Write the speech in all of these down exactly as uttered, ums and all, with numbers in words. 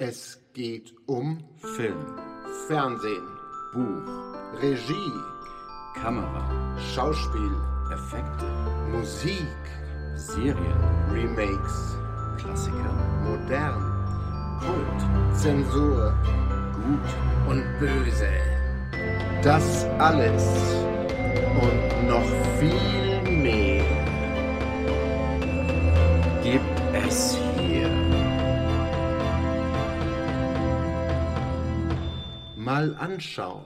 Es geht um Film, Fernsehen, Buch, Regie, Kamera, Schauspiel, Effekte, Musik, Serien, Remakes, Klassiker, Modern, Kult, Zensur, Gut und Böse. Das alles und noch viel mehr gibt es hier. Mal anschauen.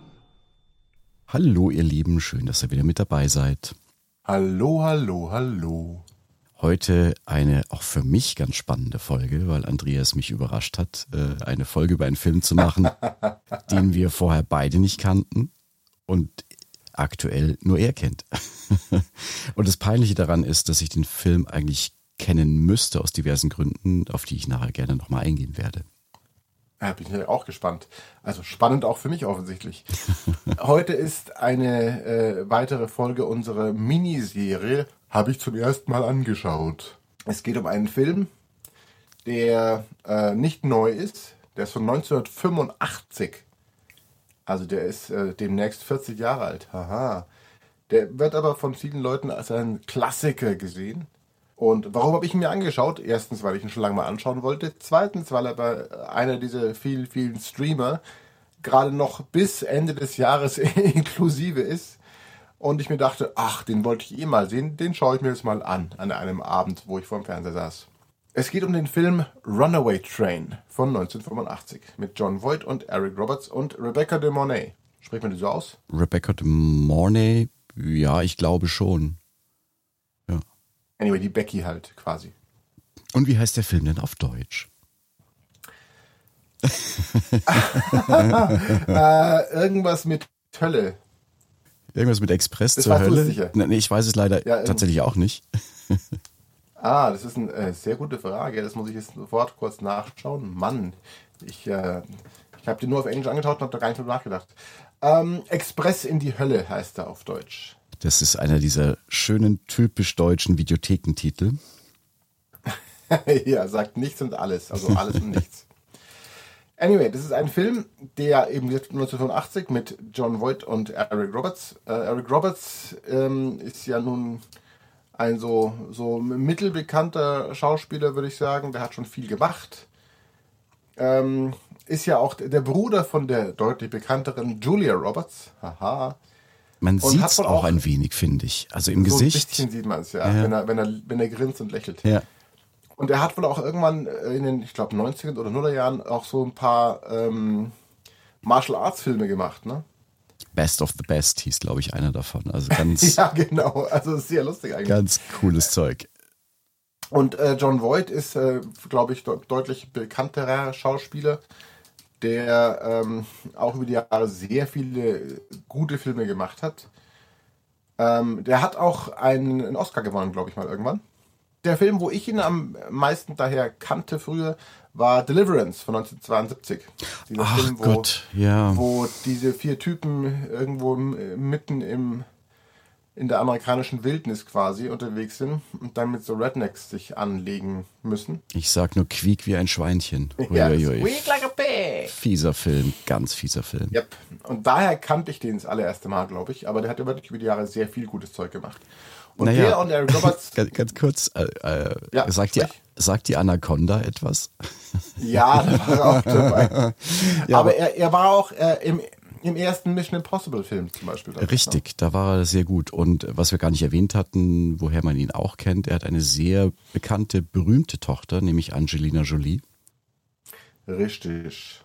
Hallo ihr Lieben, schön, dass ihr wieder mit dabei seid. Hallo, hallo, hallo. Heute eine auch für mich ganz spannende Folge, weil Andreas mich überrascht hat, eine Folge über einen Film zu machen, den wir vorher beide nicht kannten und aktuell nur er kennt. Und das Peinliche daran ist, dass ich den Film eigentlich kennen müsste aus diversen Gründen, auf die ich nachher gerne nochmal eingehen werde. Ja, bin ich auch gespannt. Also spannend auch für mich offensichtlich. Heute ist eine äh, weitere Folge unserer Miniserie, habe ich zum ersten Mal angeschaut. Es geht um einen Film, der äh, nicht neu ist. Der ist von neunzehnhundertfünfundachtzig. Also der ist äh, demnächst vierzig Jahre alt. Haha. Der wird aber von vielen Leuten als ein Klassiker gesehen. Und warum habe ich ihn mir angeschaut? Erstens, weil ich ihn schon lange mal anschauen wollte. Zweitens, weil er bei einer dieser vielen, vielen Streamer gerade noch bis Ende des Jahres inklusive ist. Und ich mir dachte, ach, den wollte ich eh mal sehen, den schaue ich mir jetzt mal an, an einem Abend, wo ich vor dem Fernseher saß. Es geht um den Film Runaway Train von neunzehnhundertfünfundachtzig mit Jon Voight und Eric Roberts und Rebecca de Mornay. Spricht man die so aus? Rebecca de Mornay? Ja, ich glaube schon. Anyway, die Becky halt quasi. Und wie heißt der Film denn auf Deutsch? äh, irgendwas mit Hölle. Irgendwas mit Express das zur Hölle? Das warst du sicher. Nee, ich weiß es leider ja, tatsächlich auch nicht. Ah, das ist eine äh, sehr gute Frage. Das muss ich jetzt sofort kurz nachschauen. Mann, ich, äh, ich habe den nur auf Englisch angeschaut und habe da gar nicht drüber nachgedacht. Ähm, Express in die Hölle heißt er auf Deutsch. Das ist einer dieser schönen, typisch deutschen Videothekentitel. Ja, sagt nichts und alles. Also alles und nichts. Anyway, das ist ein Film, der eben neunzehnhundertfünfundachtzig mit Jon Voight und Eric Roberts. Äh, Eric Roberts ähm, ist ja nun ein so, so mittelbekannter Schauspieler, würde ich sagen. Der hat schon viel gemacht. Ähm, ist ja auch der Bruder von der deutlich bekannteren Julia Roberts. Haha. Man sieht es auch ein wenig, finde ich. Also im so Gesicht. Ein bisschen sieht man es, ja, ja. Wenn, er, wenn, er, wenn er grinst und lächelt. Ja. Und er hat wohl auch irgendwann in den, ich glaube, neunziger oder nuller Jahren auch so ein paar ähm, Martial-Arts-Filme gemacht, ne? Best of the Best hieß, glaube ich, einer davon. Also ganz. Ja, genau. Also sehr lustig eigentlich. Ganz cooles Zeug. Und äh, Jon Voight ist, äh, glaube ich, de- deutlich bekannterer Schauspieler, der ähm, auch über die Jahre sehr viele gute Filme gemacht hat. Ähm, der hat auch einen, einen Oscar gewonnen, glaube ich mal, irgendwann. Der Film, wo ich ihn am meisten daher kannte früher, war Deliverance von neunzehnhundertzweiundsiebzig. Dieser Ach Film, wo, Gott, ja. Wo diese vier Typen irgendwo m- mitten im, in der amerikanischen Wildnis quasi unterwegs sind und dann mit so Rednecks sich anlegen müssen. Ich sag nur quiek wie ein Schweinchen. Ja, squeak like a pig. Fieser Film, ganz fieser Film. Yep. Und daher kannte ich den das allererste Mal, glaube ich. Aber der hat über die Jahre sehr viel gutes Zeug gemacht. Und naja, der und Eric Roberts... ganz, ganz kurz, äh, äh, ja, sagt, die, sagt die Anaconda etwas? Ja, da war er auch dabei. Ja, aber, aber er, er war auch äh, im... Im ersten Mission Impossible Film zum Beispiel. Damit, richtig, ne? Da war er sehr gut. Und was wir gar nicht erwähnt hatten, woher man ihn auch kennt, er hat eine sehr bekannte, berühmte Tochter, nämlich Angelina Jolie. Richtig.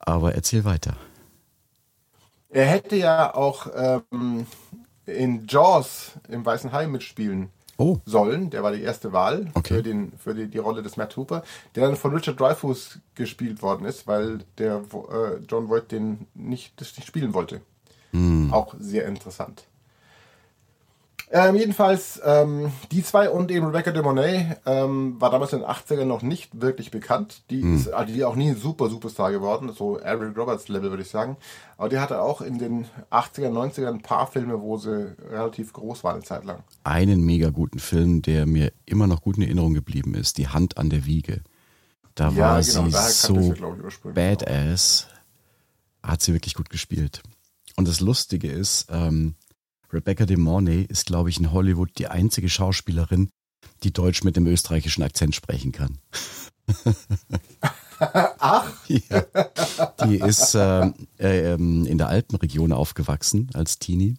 Aber erzähl weiter. Er hätte ja auch ähm, in Jaws im Weißen Hai mitspielen oh. sollen. Der war die erste Wahl okay. für, den, für die, die Rolle des Matt Hooper, der dann von Richard Dreyfuss gespielt worden ist, weil der äh, Jon Voight den nicht, das nicht spielen wollte. Mm. Auch sehr interessant. Ähm, jedenfalls, ähm, die zwei und eben Rebecca de Mornay ähm, war damals in den achtzigern noch nicht wirklich bekannt. Die mm. ist also die auch nie ein super Superstar geworden, so Eric Roberts Level würde ich sagen. Aber die hatte auch in den achtzigern, neunzigern ein paar Filme, wo sie relativ groß war eine Zeit lang. Einen mega guten Film, der mir immer noch gut in Erinnerung geblieben ist, Die Hand an der Wiege. Da ja, war genau, sie so ich, badass. Hat sie wirklich gut gespielt. Und das Lustige ist, ähm, Rebecca de Mornay ist, glaube ich, in Hollywood die einzige Schauspielerin, die Deutsch mit dem österreichischen Akzent sprechen kann. Ach! Ja. Die ist ähm, äh, in der Alpenregion aufgewachsen als Teenie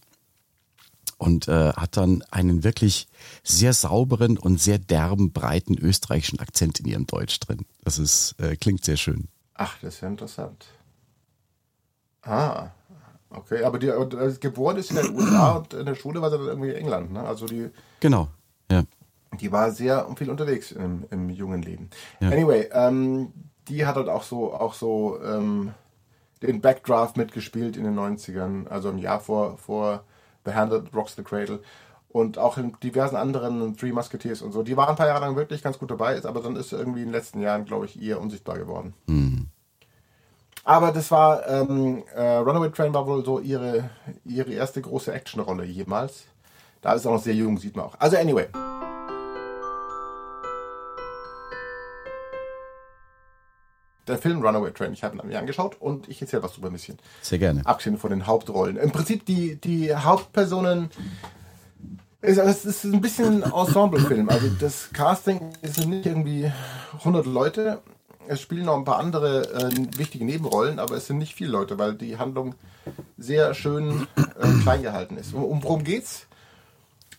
und äh, hat dann einen wirklich sehr sauberen und sehr derben, breiten österreichischen Akzent in ihrem Deutsch drin. Das ist, äh, klingt sehr schön. Ach, das ist ja interessant. Ah, okay. Aber die also geboren ist in den U S A und in der Schule war sie dann irgendwie in England, ne? Also die, genau, ja. Die war sehr viel unterwegs im, im jungen Leben. Ja. Anyway, ähm, die hat halt auch so, auch so ähm, den Backdraft mitgespielt in den neunzigern, also im Jahr vor, vor The Hand That Rocks the Cradle und auch in diversen anderen Three Musketeers und so. Die war ein paar Jahre lang wirklich ganz gut dabei, aber dann ist sie irgendwie in den letzten Jahren, glaube ich, eher unsichtbar geworden. Mhm. Aber das war, ähm, äh, Runaway Train war wohl so ihre, ihre erste große Actionrolle jemals. Da ist auch noch sehr jung, sieht man auch. Also anyway. Der Film Runaway Train, ich habe ihn mir angeschaut und ich erzähle was drüber ein bisschen. Sehr gerne. Abgesehen von den Hauptrollen. Im Prinzip die, die Hauptpersonen, es ist, ist ein bisschen ein Ensemble-Film. Also das Casting ist nicht irgendwie hundert Leute. Es spielen noch ein paar andere äh, wichtige Nebenrollen, aber es sind nicht viele Leute, weil die Handlung sehr schön äh, klein gehalten ist. Um, um worum geht's?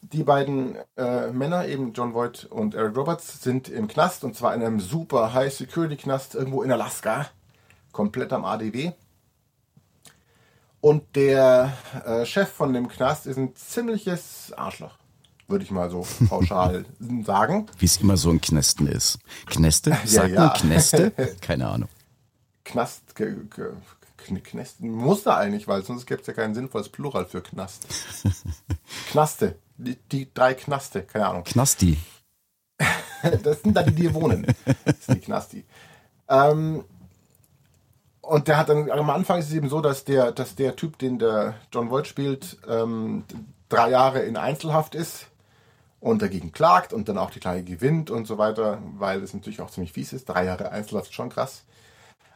Die beiden äh, Männer, eben Jon Voight und Eric Roberts, sind im Knast, und zwar in einem super High-Security-Knast irgendwo in Alaska, komplett am A D W. Und der äh, Chef von dem Knast ist ein ziemliches Arschloch, würde ich mal so pauschal sagen. Wie es immer so in Knästen ist. Knäste? Sagt ja, ja. man Knäste? Keine Ahnung. Knast, g- g- Knästen muss da eigentlich, weil sonst gäbe es ja kein sinnvolles Plural für Knast. Knaste. Die, die drei Knaste, keine Ahnung. Knasti. Das sind da die, die hier wohnen. Das sind die Knasti. Ähm, und der hat dann, am Anfang ist es eben so, dass der, dass der Typ, den der Jon Voight spielt, ähm, drei Jahre in Einzelhaft ist und dagegen klagt und dann auch die Klage gewinnt und so weiter, weil es natürlich auch ziemlich fies ist. Drei Jahre Einzelhaft ist schon krass.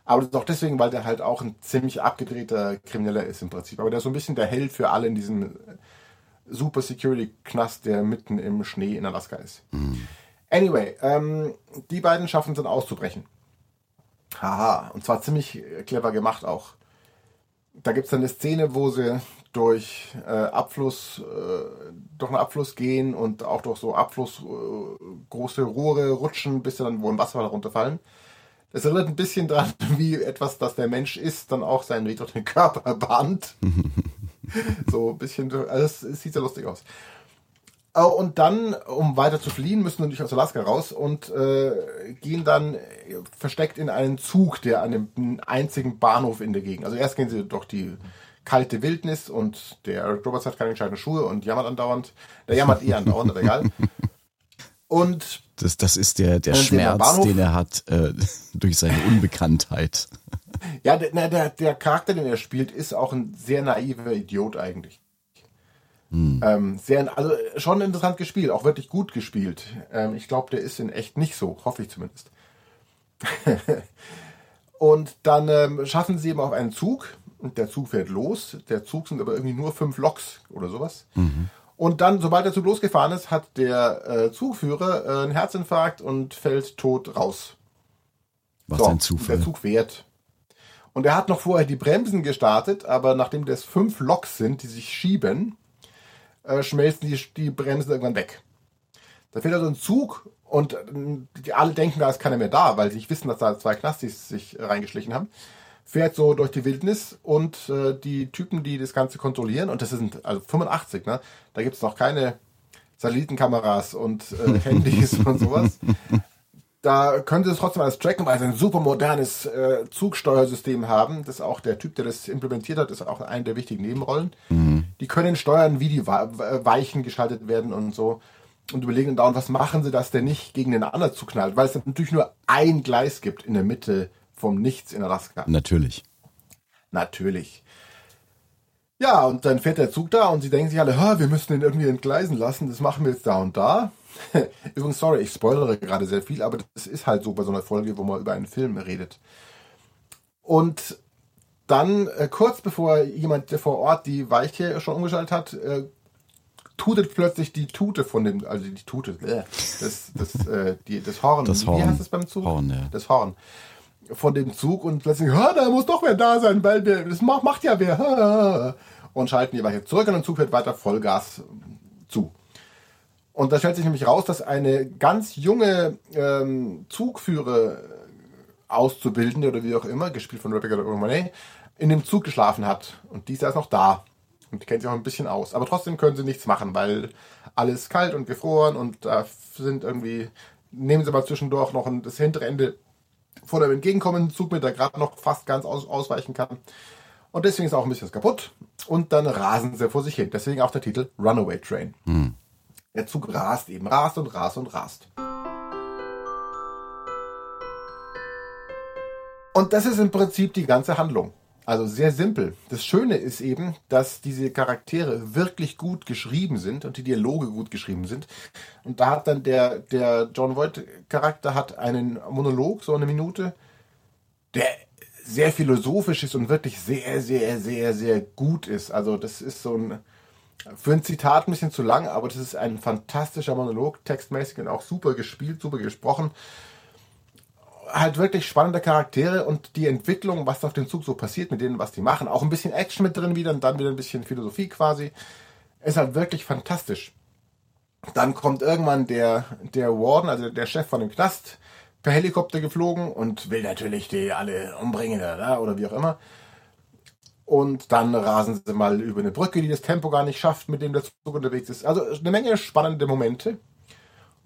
Aber das ist auch deswegen, weil der halt auch ein ziemlich abgedrehter Krimineller ist im Prinzip. Aber der ist so ein bisschen der Held für alle in diesem super Security-Knast, der mitten im Schnee in Alaska ist. Mhm. Anyway, ähm, die beiden schaffen es dann auszubrechen. Haha, und zwar ziemlich clever gemacht auch. Da gibt es dann eine Szene, wo sie durch äh, Abfluss, äh, durch einen Abfluss gehen und auch durch so Abfluss äh, große Rohre rutschen, bis sie dann wo ein Wasserfall runterfallen. Das erinnert ein bisschen daran, wie etwas, das der Mensch isst, dann auch seinen Weg durch den Körper bahnt. So ein bisschen, also es sieht sehr lustig aus. Und dann, um weiter zu fliehen, müssen wir natürlich aus Alaska raus und äh, gehen dann versteckt in einen Zug, der an dem einzigen Bahnhof in der Gegend. Also erst gehen sie durch die kalte Wildnis und der Eric Roberts hat keine gescheiten Schuhe und jammert andauernd. Der jammert eh andauernd, aber egal. Und das, das ist der, der Schmerz, den er hat äh, durch seine Unbekanntheit. Ja, der, der, der Charakter, den er spielt, ist auch ein sehr naiver Idiot eigentlich. Hm. Ähm, sehr, also schon interessant gespielt, auch wirklich gut gespielt. Ähm, ich glaube, der ist in echt nicht so, hoffe ich zumindest. Und dann ähm, schaffen sie eben auf einen Zug. Und der Zug fährt los. Der Zug sind aber irgendwie nur fünf Loks oder sowas. Mhm. Und dann, sobald der Zug losgefahren ist, hat der äh, Zugführer äh, einen Herzinfarkt und fällt tot raus. Was so, ein Zufall. Der Zug fährt. Und er hat noch vorher die Bremsen gestartet, aber nachdem das fünf Loks sind, die sich schieben, äh, schmelzen die, die Bremsen irgendwann weg. Da fährt also ein Zug und äh, die alle denken, da ist keiner mehr da, weil sie nicht wissen, dass da zwei Knastis sich äh, reingeschlichen haben. Fährt so durch die Wildnis und äh, die Typen, die das Ganze kontrollieren, und das sind also fünfundachtzig, ne? Da gibt es noch keine Satellitenkameras und äh, Handys und sowas. Da können sie es trotzdem alles tracken, weil sie ein super modernes äh, Zugsteuersystem haben. Das ist auch der Typ, der das implementiert hat, ist auch eine der wichtigen Nebenrollen. Mhm. Die können steuern, wie die Weichen geschaltet werden und so. Und überlegen dann, was machen sie, dass der nicht gegen den anderen zuknallt, weil es natürlich nur ein Gleis gibt in der Mitte vom Nichts in Alaska. Natürlich. Natürlich. Ja, und dann fährt der Zug da und sie denken sich alle, wir müssen den irgendwie entgleisen lassen, das machen wir jetzt da und da. Übrigens, sorry, ich spoilere gerade sehr viel, aber das ist halt so bei so einer Folge, wo man über einen Film redet. Und dann, äh, kurz bevor jemand vor Ort die Weiche schon umgeschaltet hat, äh, tutet plötzlich die Tute von dem, also die Tute, äh, das, das, äh, die, das Horn, das Horn. Wie heißt es beim Zug? Horn, ja. Das Horn. Von dem Zug und plötzlich, da muss doch wer da sein, weil wir, das macht, macht ja wer. Ha. Und schalten die Weiche zurück und der Zug fährt weiter Vollgas zu. Und da stellt sich nämlich raus, dass eine ganz junge ähm, Zugführer Auszubildende oder wie auch immer, gespielt von Rebecca de Mornay, in dem Zug geschlafen hat. Und dieser ist noch da. Und die kennt sich auch ein bisschen aus. Aber trotzdem können sie nichts machen, weil alles kalt und gefroren und da äh, sind irgendwie, nehmen sie aber zwischendurch noch ein, das hintere Ende vor dem entgegenkommenden Zug mit, der gerade noch fast ganz aus, ausweichen kann. Und deswegen ist auch ein bisschen was kaputt. Und dann rasen sie vor sich hin. Deswegen auch der Titel Runaway Train. Hm. Der Zug rast eben, rast und rast und rast. Und das ist im Prinzip die ganze Handlung. Also sehr simpel. Das Schöne ist eben, dass diese Charaktere wirklich gut geschrieben sind und die Dialoge gut geschrieben sind. Und da hat dann der, der Jon Voight-Charakter hat einen Monolog, so eine Minute, der sehr philosophisch ist und wirklich sehr, sehr, sehr, sehr gut ist. Also das ist so ein, für ein Zitat ein bisschen zu lang, aber das ist ein fantastischer Monolog, textmäßig und auch super gespielt, super gesprochen. Halt wirklich spannende Charaktere und die Entwicklung, was auf dem Zug so passiert, mit denen, was die machen. Auch ein bisschen Action mit drin wieder und dann wieder ein bisschen Philosophie quasi. Ist halt wirklich fantastisch. Dann kommt irgendwann der, der Warden, also der Chef von dem Knast, per Helikopter geflogen und will natürlich die alle umbringen oder, oder wie auch immer. Und dann rasen sie mal über eine Brücke, die das Tempo gar nicht schafft, mit dem der Zug unterwegs ist. Also eine Menge spannende Momente.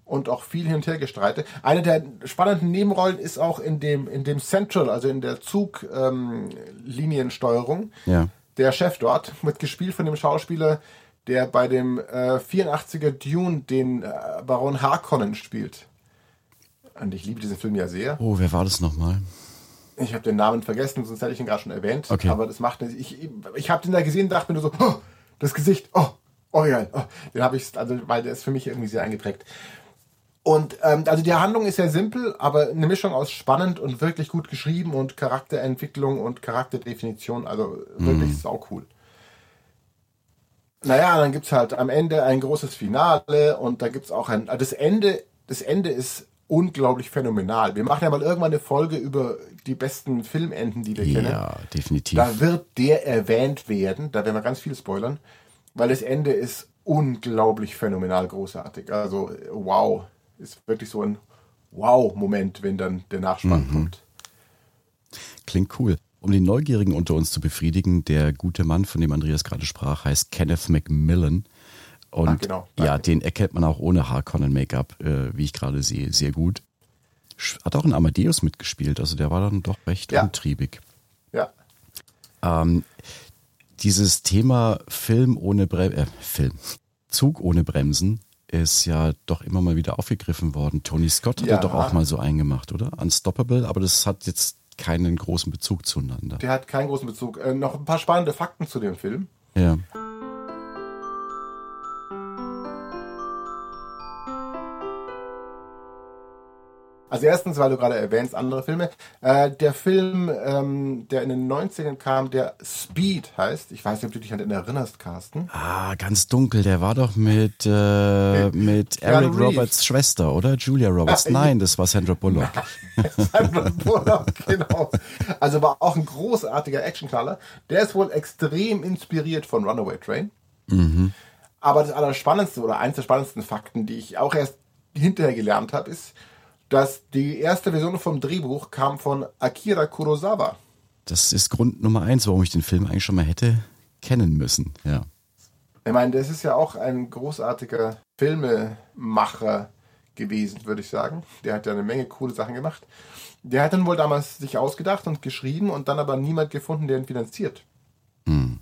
Und auch viel hin und her gestreitet. Eine der spannenden Nebenrollen ist auch in dem, in dem Central, also in der Zugliniensteuerung. Ähm, ja. Der Chef dort wird gespielt von dem Schauspieler, der bei dem äh, vierundachtziger Dune den äh, Baron Harkonnen spielt. Und ich liebe diesen Film ja sehr. Oh, wer war das nochmal? Ich habe den Namen vergessen, sonst hätte ich ihn gerade schon erwähnt. Okay. Aber das macht nichts. Ich, ich habe den da gesehen und dachte mir nur so, oh, das Gesicht, oh, oh ja. Oh. Den habe ich, also, weil der ist für mich irgendwie sehr eingeprägt. Und ähm, also die Handlung ist sehr simpel, aber eine Mischung aus spannend und wirklich gut geschrieben und Charakterentwicklung und Charakterdefinition, also wirklich mm. saucool. Naja, dann gibt's halt am Ende ein großes Finale und da gibt's auch ein, also das Ende, das Ende ist unglaublich phänomenal. Wir machen ja mal irgendwann eine Folge über die besten Filmenden, die wir ja, kennen. Ja, definitiv. Da wird der erwähnt werden, da werden wir ganz viel spoilern, weil das Ende ist unglaublich phänomenal großartig. Also wow. Ist wirklich so ein Wow-Moment, wenn dann der Nachspann mhm. kommt. Klingt cool. Um den Neugierigen unter uns zu befriedigen, der gute Mann, von dem Andreas gerade sprach, heißt Kenneth McMillan. Und Ach, genau. ja, den erkennt man auch ohne Harkonnen-Make-up, äh, wie ich gerade sehe, sehr gut. Hat auch in Amadeus mitgespielt, also der war dann doch recht ja. umtriebig. Ja. Ähm, dieses Thema Film ohne Bremsen, äh, Film, Zug ohne Bremsen, ist ja doch immer mal wieder aufgegriffen worden. Tony Scott hatte ja, doch auch mal so eingemacht, oder? Unstoppable, aber das hat jetzt keinen großen Bezug zueinander. Der hat keinen großen Bezug. Äh, noch ein paar spannende Fakten zu dem Film. Ja. Also erstens, weil du gerade erwähnst, andere Filme. Äh, der Film, ähm, der in den neunzigern kam, der Speed heißt. Ich weiß nicht, ob du dich an den erinnerst, Carsten. Ah, ganz dunkel. Der war doch mit, äh, mit Eric Roberts Schwester, oder? Julia Roberts. Nein, das war Sandra Bullock. Sandra Bullock, genau. Also war auch ein großartiger Actionknaller. Der ist wohl extrem inspiriert von Runaway Train. Mhm. Aber das Allerspannendste oder eins der spannendsten Fakten, die ich auch erst hinterher gelernt habe, ist, dass die erste Version vom Drehbuch kam von Akira Kurosawa. Das ist Grund Nummer eins, warum ich den Film eigentlich schon mal hätte kennen müssen. Ja. Ich meine, das ist ja auch ein großartiger Filmemacher gewesen, würde ich sagen. Der hat ja eine Menge coole Sachen gemacht. Der hat dann wohl damals sich ausgedacht und geschrieben und dann aber niemand gefunden, der ihn finanziert. Hm.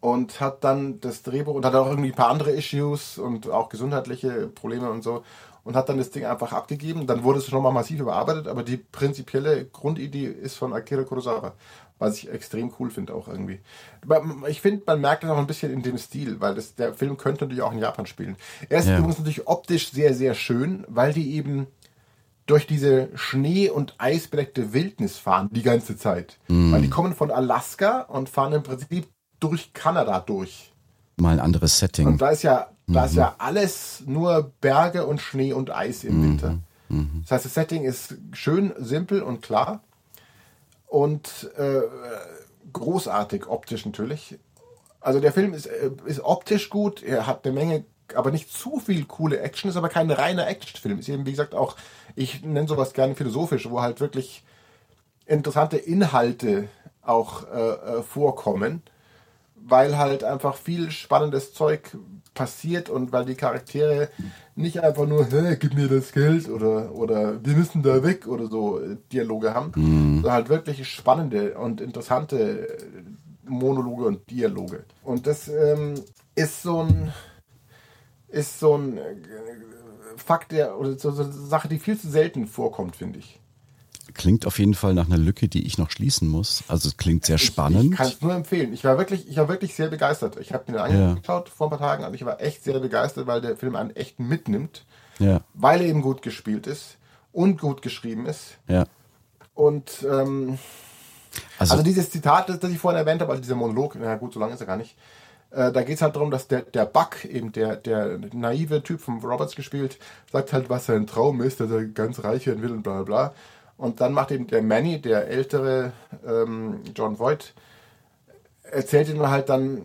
Und hat dann das Drehbuch und hat auch irgendwie ein paar andere Issues und auch gesundheitliche Probleme und so. und hat dann das Ding einfach abgegeben. Dann wurde es nochmal massiv überarbeitet, aber die prinzipielle Grundidee ist von Akira Kurosawa, was ich extrem cool finde auch irgendwie. Ich finde, man merkt das auch ein bisschen in dem Stil, weil das, der Film könnte natürlich auch in Japan spielen. Er ist ja. übrigens natürlich optisch sehr, sehr schön, weil die eben durch diese Schnee- und eisbedeckte Wildnis fahren die ganze Zeit. Mm. Weil die kommen von Alaska und fahren im Prinzip durch Kanada durch. Mal ein anderes Setting. Und da ist ja, da mhm. ist ja alles nur Berge und Schnee und Eis im mhm. Winter. Mhm. Das heißt, das Setting ist schön, simpel und klar und äh, großartig optisch natürlich. Also der Film ist, ist optisch gut, er hat eine Menge, aber nicht zu viel coole Action, ist aber kein reiner Actionfilm. Ist eben, wie gesagt, auch, ich nenne sowas gerne philosophisch, wo halt wirklich interessante Inhalte auch äh, vorkommen, weil halt einfach viel spannendes Zeug passiert und weil die Charaktere nicht einfach nur, hey, gib mir das Geld oder, oder wir müssen da weg oder so Dialoge haben, mhm. sondern halt wirklich spannende und interessante Monologe und Dialoge. Und das ähm, ist so ein ist so ein Fakt, der oder so eine Sache, die viel zu selten vorkommt, finde ich. Klingt auf jeden Fall nach einer Lücke, die ich noch schließen muss. Also es klingt sehr spannend. Ich, ich kann es nur empfehlen. Ich war wirklich, ich war wirklich sehr begeistert. Ich habe mir den ja. angeschaut vor ein paar Tagen und ich war echt sehr begeistert, weil der Film einen echt mitnimmt. Ja. Weil er eben gut gespielt ist und gut geschrieben ist. Ja. Und ähm, also, also dieses Zitat, das, das ich vorhin erwähnt habe, also dieser Monolog, na gut, so lange ist er gar nicht. Äh, da geht es halt darum, dass der, der Buck, eben der, der naive Typ von Roberts gespielt, sagt halt, was sein Traum ist, dass er ganz reich werden will und bla bla bla. Und dann macht eben der Manny, der ältere ähm, Jon Voight, erzählt ihm halt dann,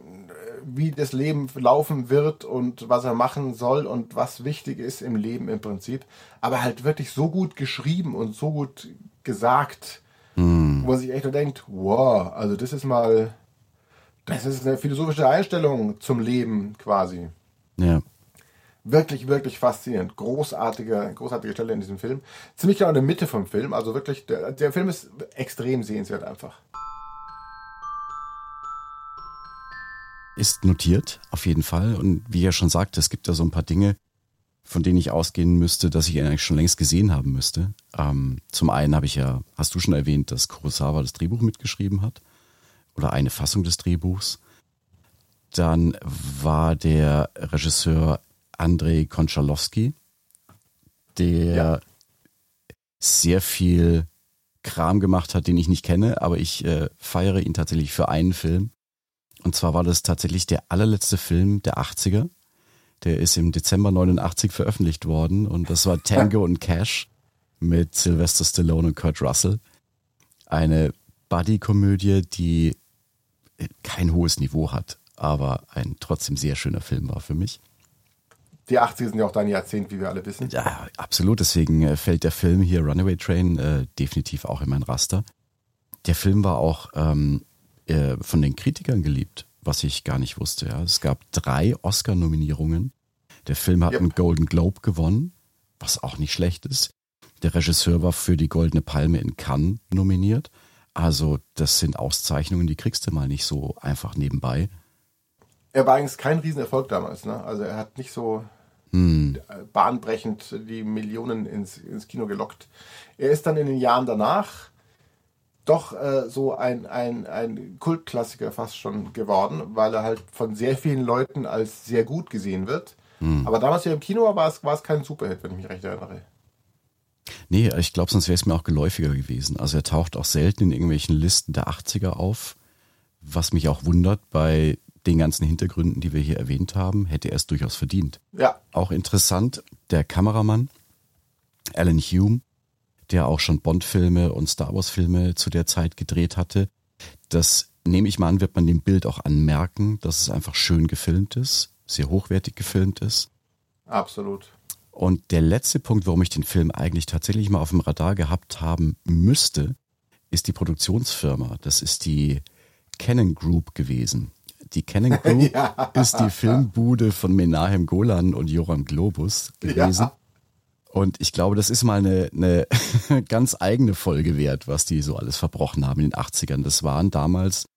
wie das Leben laufen wird und was er machen soll und was wichtig ist im Leben im Prinzip. Aber halt wirklich so gut geschrieben und so gut gesagt, mm. wo man sich echt nur denkt, wow, also das ist mal, das ist eine philosophische Einstellung zum Leben quasi. Ja. Wirklich, wirklich faszinierend. Großartige, großartige Stelle in diesem Film. Ziemlich genau in der Mitte vom Film. Also wirklich, der, der Film ist extrem sehenswert einfach. Ist notiert, auf jeden Fall. Und wie er schon sagte, es gibt da so ein paar Dinge, von denen ich ausgehen müsste, dass ich ihn eigentlich schon längst gesehen haben müsste. Ähm, zum einen habe ich ja, hast du schon erwähnt, dass Kurosawa das Drehbuch mitgeschrieben hat. Oder eine Fassung des Drehbuchs. Dann war der Regisseur Andrei Konchalovsky, der ja. sehr viel Kram gemacht hat, den ich nicht kenne, aber ich äh, feiere ihn tatsächlich für einen Film. Und zwar war das tatsächlich der allerletzte Film der achtziger. Der ist im Dezember neunundachtzig veröffentlicht worden und das war Tango und Cash mit Sylvester Stallone und Kurt Russell. Eine Buddy-Komödie, die kein hohes Niveau hat, aber ein trotzdem sehr schöner Film war für mich. Die achtziger sind ja auch dein Jahrzehnt, wie wir alle wissen. Ja, absolut. Deswegen fällt der Film hier Runaway Train äh, definitiv auch in mein Raster. Der Film war auch ähm, äh, von den Kritikern geliebt, was ich gar nicht wusste. Ja. Es gab drei Oscar-Nominierungen. Der Film hat yep. einen Golden Globe gewonnen, was auch nicht schlecht ist. Der Regisseur war für die Goldene Palme in Cannes nominiert. Also das sind Auszeichnungen, die kriegst du mal nicht so einfach nebenbei. Er war eigentlich kein Riesenerfolg damals. Ne? Also er hat nicht so... Hm. bahnbrechend die Millionen ins, ins Kino gelockt. Er ist dann in den Jahren danach doch äh, so ein, ein, ein Kultklassiker fast schon geworden, weil er halt von sehr vielen Leuten als sehr gut gesehen wird. Hm. Aber damals hier im Kino war es, war es kein Superhit, wenn ich mich recht erinnere. Nee, ich glaube, sonst wäre es mir auch geläufiger gewesen. Also er taucht auch selten in irgendwelchen Listen der achtziger auf, was mich auch wundert bei den ganzen Hintergründen, die wir hier erwähnt haben, hätte er es durchaus verdient. Ja. Auch interessant, der Kameramann Alan Hume, der auch schon Bond-Filme und Star Wars-Filme zu der Zeit gedreht hatte. Das, nehme ich mal an, wird man dem Bild auch anmerken, dass es einfach schön gefilmt ist, sehr hochwertig gefilmt ist. Absolut. Und der letzte Punkt, warum ich den Film eigentlich tatsächlich mal auf dem Radar gehabt haben müsste, ist die Produktionsfirma. Das ist die Cannon Group gewesen. Die Cannon Group ja. ist die Filmbude von Menahem Golan und Joram Globus gewesen. Ja. Und ich glaube, das ist mal eine, eine ganz eigene Folge wert, was die so alles verbrochen haben in den achtzigern. Das waren damals,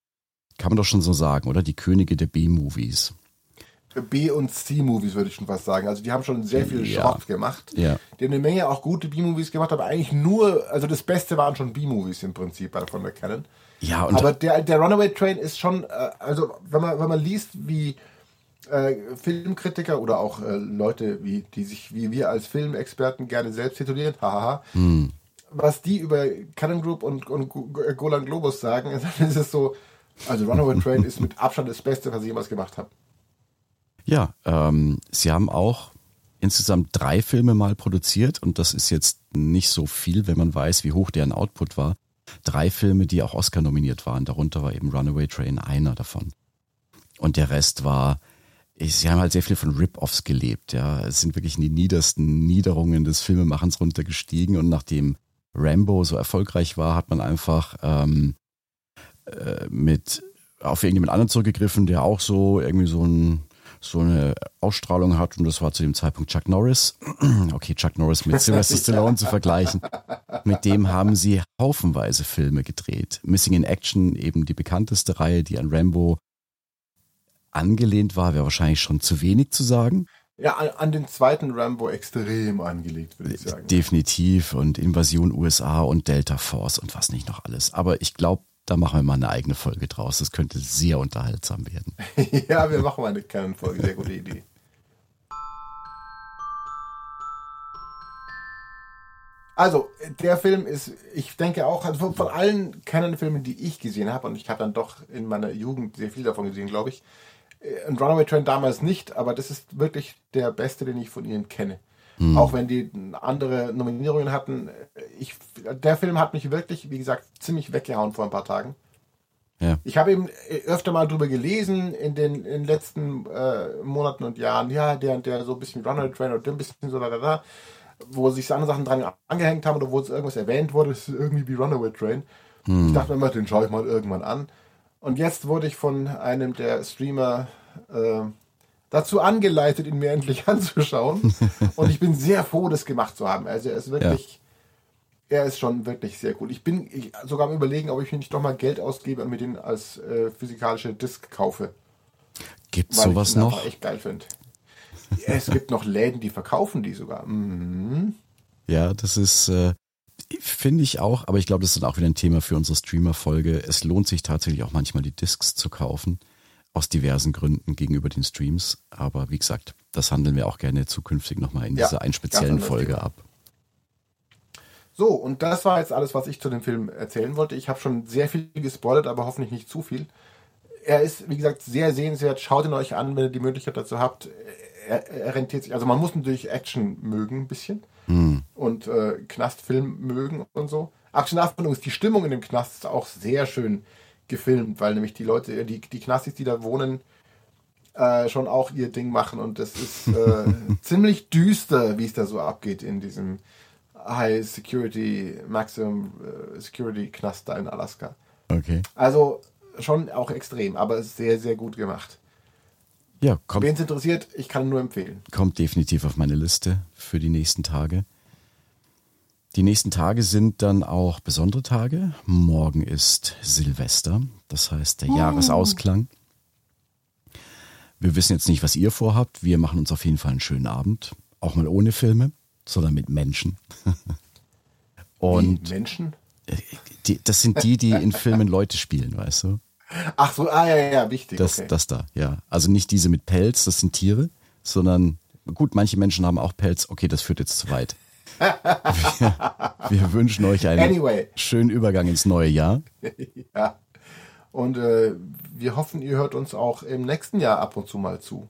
kann man doch schon so sagen, oder? Die Könige der B-Movies. B- und C-Movies, würde ich schon fast sagen. Also die haben schon sehr viel ja. Schrott gemacht. Ja. Die haben eine Menge auch gute B-Movies gemacht, aber eigentlich nur, also das Beste waren schon B-Movies im Prinzip von der Cannon. Ja, und aber der, der Runaway Train ist schon, also wenn man, wenn man liest, wie äh, Filmkritiker oder auch äh, Leute, wie, die sich wie wir als Filmexperten gerne selbst titulieren, hahaha, hm. was die über Cannon Group und, und Golan Globus sagen, dann ist es so, also Runaway Train ist mit Abstand das Beste, was ich jemals gemacht habe. Ja, ähm, sie haben auch insgesamt drei Filme mal produziert und das ist jetzt nicht so viel, wenn man weiß, wie hoch deren Output war. Drei Filme, die auch Oscar nominiert waren, darunter war eben Runaway Train einer davon. Und der Rest war, ich, sie haben halt sehr viel von Rip-Offs gelebt, ja. Es sind wirklich in die niedersten Niederungen des Filmemachens runtergestiegen und nachdem Rambo so erfolgreich war, hat man einfach ähm, äh, mit auf irgendjemand anderen zurückgegriffen, der auch so irgendwie so ein so eine Ausstrahlung hat und das war zu dem Zeitpunkt Chuck Norris. Okay, Chuck Norris mit Sylvester Stallone zu vergleichen. Mit dem haben sie haufenweise Filme gedreht. Missing in Action, eben die bekannteste Reihe, die an Rambo angelehnt war, wäre wahrscheinlich schon zu wenig zu sagen. Ja, an, an den zweiten Rambo extrem angelegt, würde ich sagen. Definitiv und Invasion U S A und Delta Force und was nicht noch alles. Aber ich glaube, da machen wir mal eine eigene Folge draus. Das könnte sehr unterhaltsam werden. Ja, wir machen mal eine Kernfolge. Sehr gute Idee. Also, der Film ist, ich denke auch, also von allen Cannon-Filmen, die ich gesehen habe, und ich habe dann doch in meiner Jugend sehr viel davon gesehen, glaube ich, und Runaway Train damals nicht, aber das ist wirklich der beste, den ich von ihnen kenne. Hm. Auch wenn die andere Nominierungen hatten. Ich, der Film hat mich wirklich, wie gesagt, ziemlich weggehauen vor ein paar Tagen. Ja. Ich habe eben öfter mal drüber gelesen in den, in den letzten äh, Monaten und Jahren. Ja, der und der so ein bisschen Runaway Train oder ein bisschen so da, da, da. Wo sich so andere Sachen dran angehängt haben oder wo es irgendwas erwähnt wurde, das ist irgendwie wie Runaway Train. Hm. Ich dachte mir immer, den schaue ich mal irgendwann an. Und jetzt wurde ich von einem der Streamer äh, dazu angeleitet, ihn mir endlich anzuschauen. Und ich bin sehr froh, das gemacht zu haben. Also er ist wirklich, ja. er ist schon wirklich sehr cool. Ich bin ich sogar am Überlegen, ob ich mir nicht doch mal Geld ausgebe und mir den als äh, physikalische Disc kaufe. Gibt's weil sowas ich ihn noch? Weil ich echt geil finde. Es gibt noch Läden, die verkaufen die sogar. Mhm. Ja, das ist, äh, finde ich auch, aber ich glaube, das ist dann auch wieder ein Thema für unsere Streamer-Folge. Es lohnt sich tatsächlich auch manchmal, die Discs zu kaufen. Aus diversen Gründen gegenüber den Streams. Aber wie gesagt, das handeln wir auch gerne zukünftig nochmal in ja, dieser einen speziellen Folge ab. So, und das war jetzt alles, was ich zu dem Film erzählen wollte. Ich habe schon sehr viel gespoilert, aber hoffentlich nicht zu viel. Er ist, wie gesagt, sehr sehenswert. Schaut ihn euch an, wenn ihr die Möglichkeit dazu habt. Er, er rentiert sich. Also man muss natürlich Action mögen ein bisschen hm. und äh, Knastfilm mögen und so. Abgesehen davon ist die Stimmung in dem Knast ist auch sehr schön gefilmt, weil nämlich die Leute, die, die Knastis, die da wohnen, äh, schon auch ihr Ding machen und das ist äh, ziemlich düster, wie es da so abgeht in diesem High Security, Maximum Security Knast da in Alaska. Okay. Also schon auch extrem, aber sehr, sehr gut gemacht. Ja, kommt. Wen es interessiert, ich kann nur empfehlen. Kommt definitiv auf meine Liste für die nächsten Tage. Die nächsten Tage sind dann auch besondere Tage. Morgen ist Silvester, das heißt der oh. Jahresausklang. Wir wissen jetzt nicht, was ihr vorhabt. Wir machen uns auf jeden Fall einen schönen Abend. Auch mal ohne Filme, sondern mit Menschen. Und die Menschen? Die, das sind die, die in Filmen Leute spielen, weißt du? Ach so, ah ja, ja, ja wichtig. Das, okay. das da, ja. Also nicht diese mit Pelz, das sind Tiere, sondern gut, manche Menschen haben auch Pelz. Okay, das führt jetzt zu weit. Wir, wir wünschen euch einen anyway. schönen Übergang ins neue Jahr. Ja. Und äh, wir hoffen, ihr hört uns auch im nächsten Jahr ab und zu mal zu.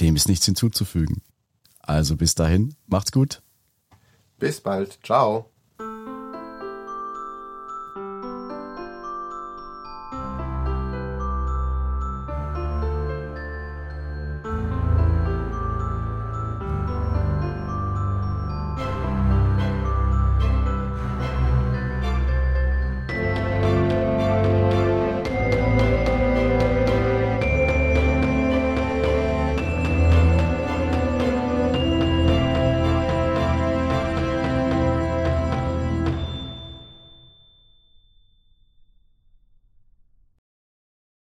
Dem ist nichts hinzuzufügen. Also bis dahin, macht's gut. Bis bald. Ciao.